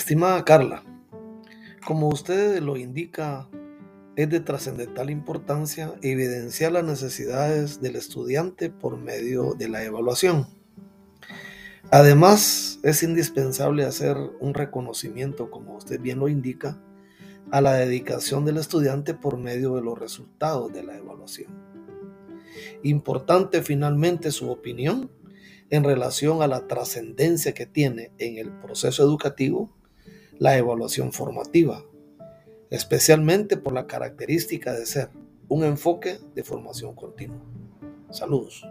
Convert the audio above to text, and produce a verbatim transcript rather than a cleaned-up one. Estimada Carla, como usted lo indica, es de trascendental importancia evidenciar las necesidades del estudiante por medio de la evaluación. Además, es indispensable hacer un reconocimiento, como usted bien lo indica, a la dedicación del estudiante por medio de los resultados de la evaluación. Importante finalmente su opinión en relación a la trascendencia que tiene en el proceso educativo la evaluación formativa, especialmente por la característica de ser un enfoque de formación continua. Saludos.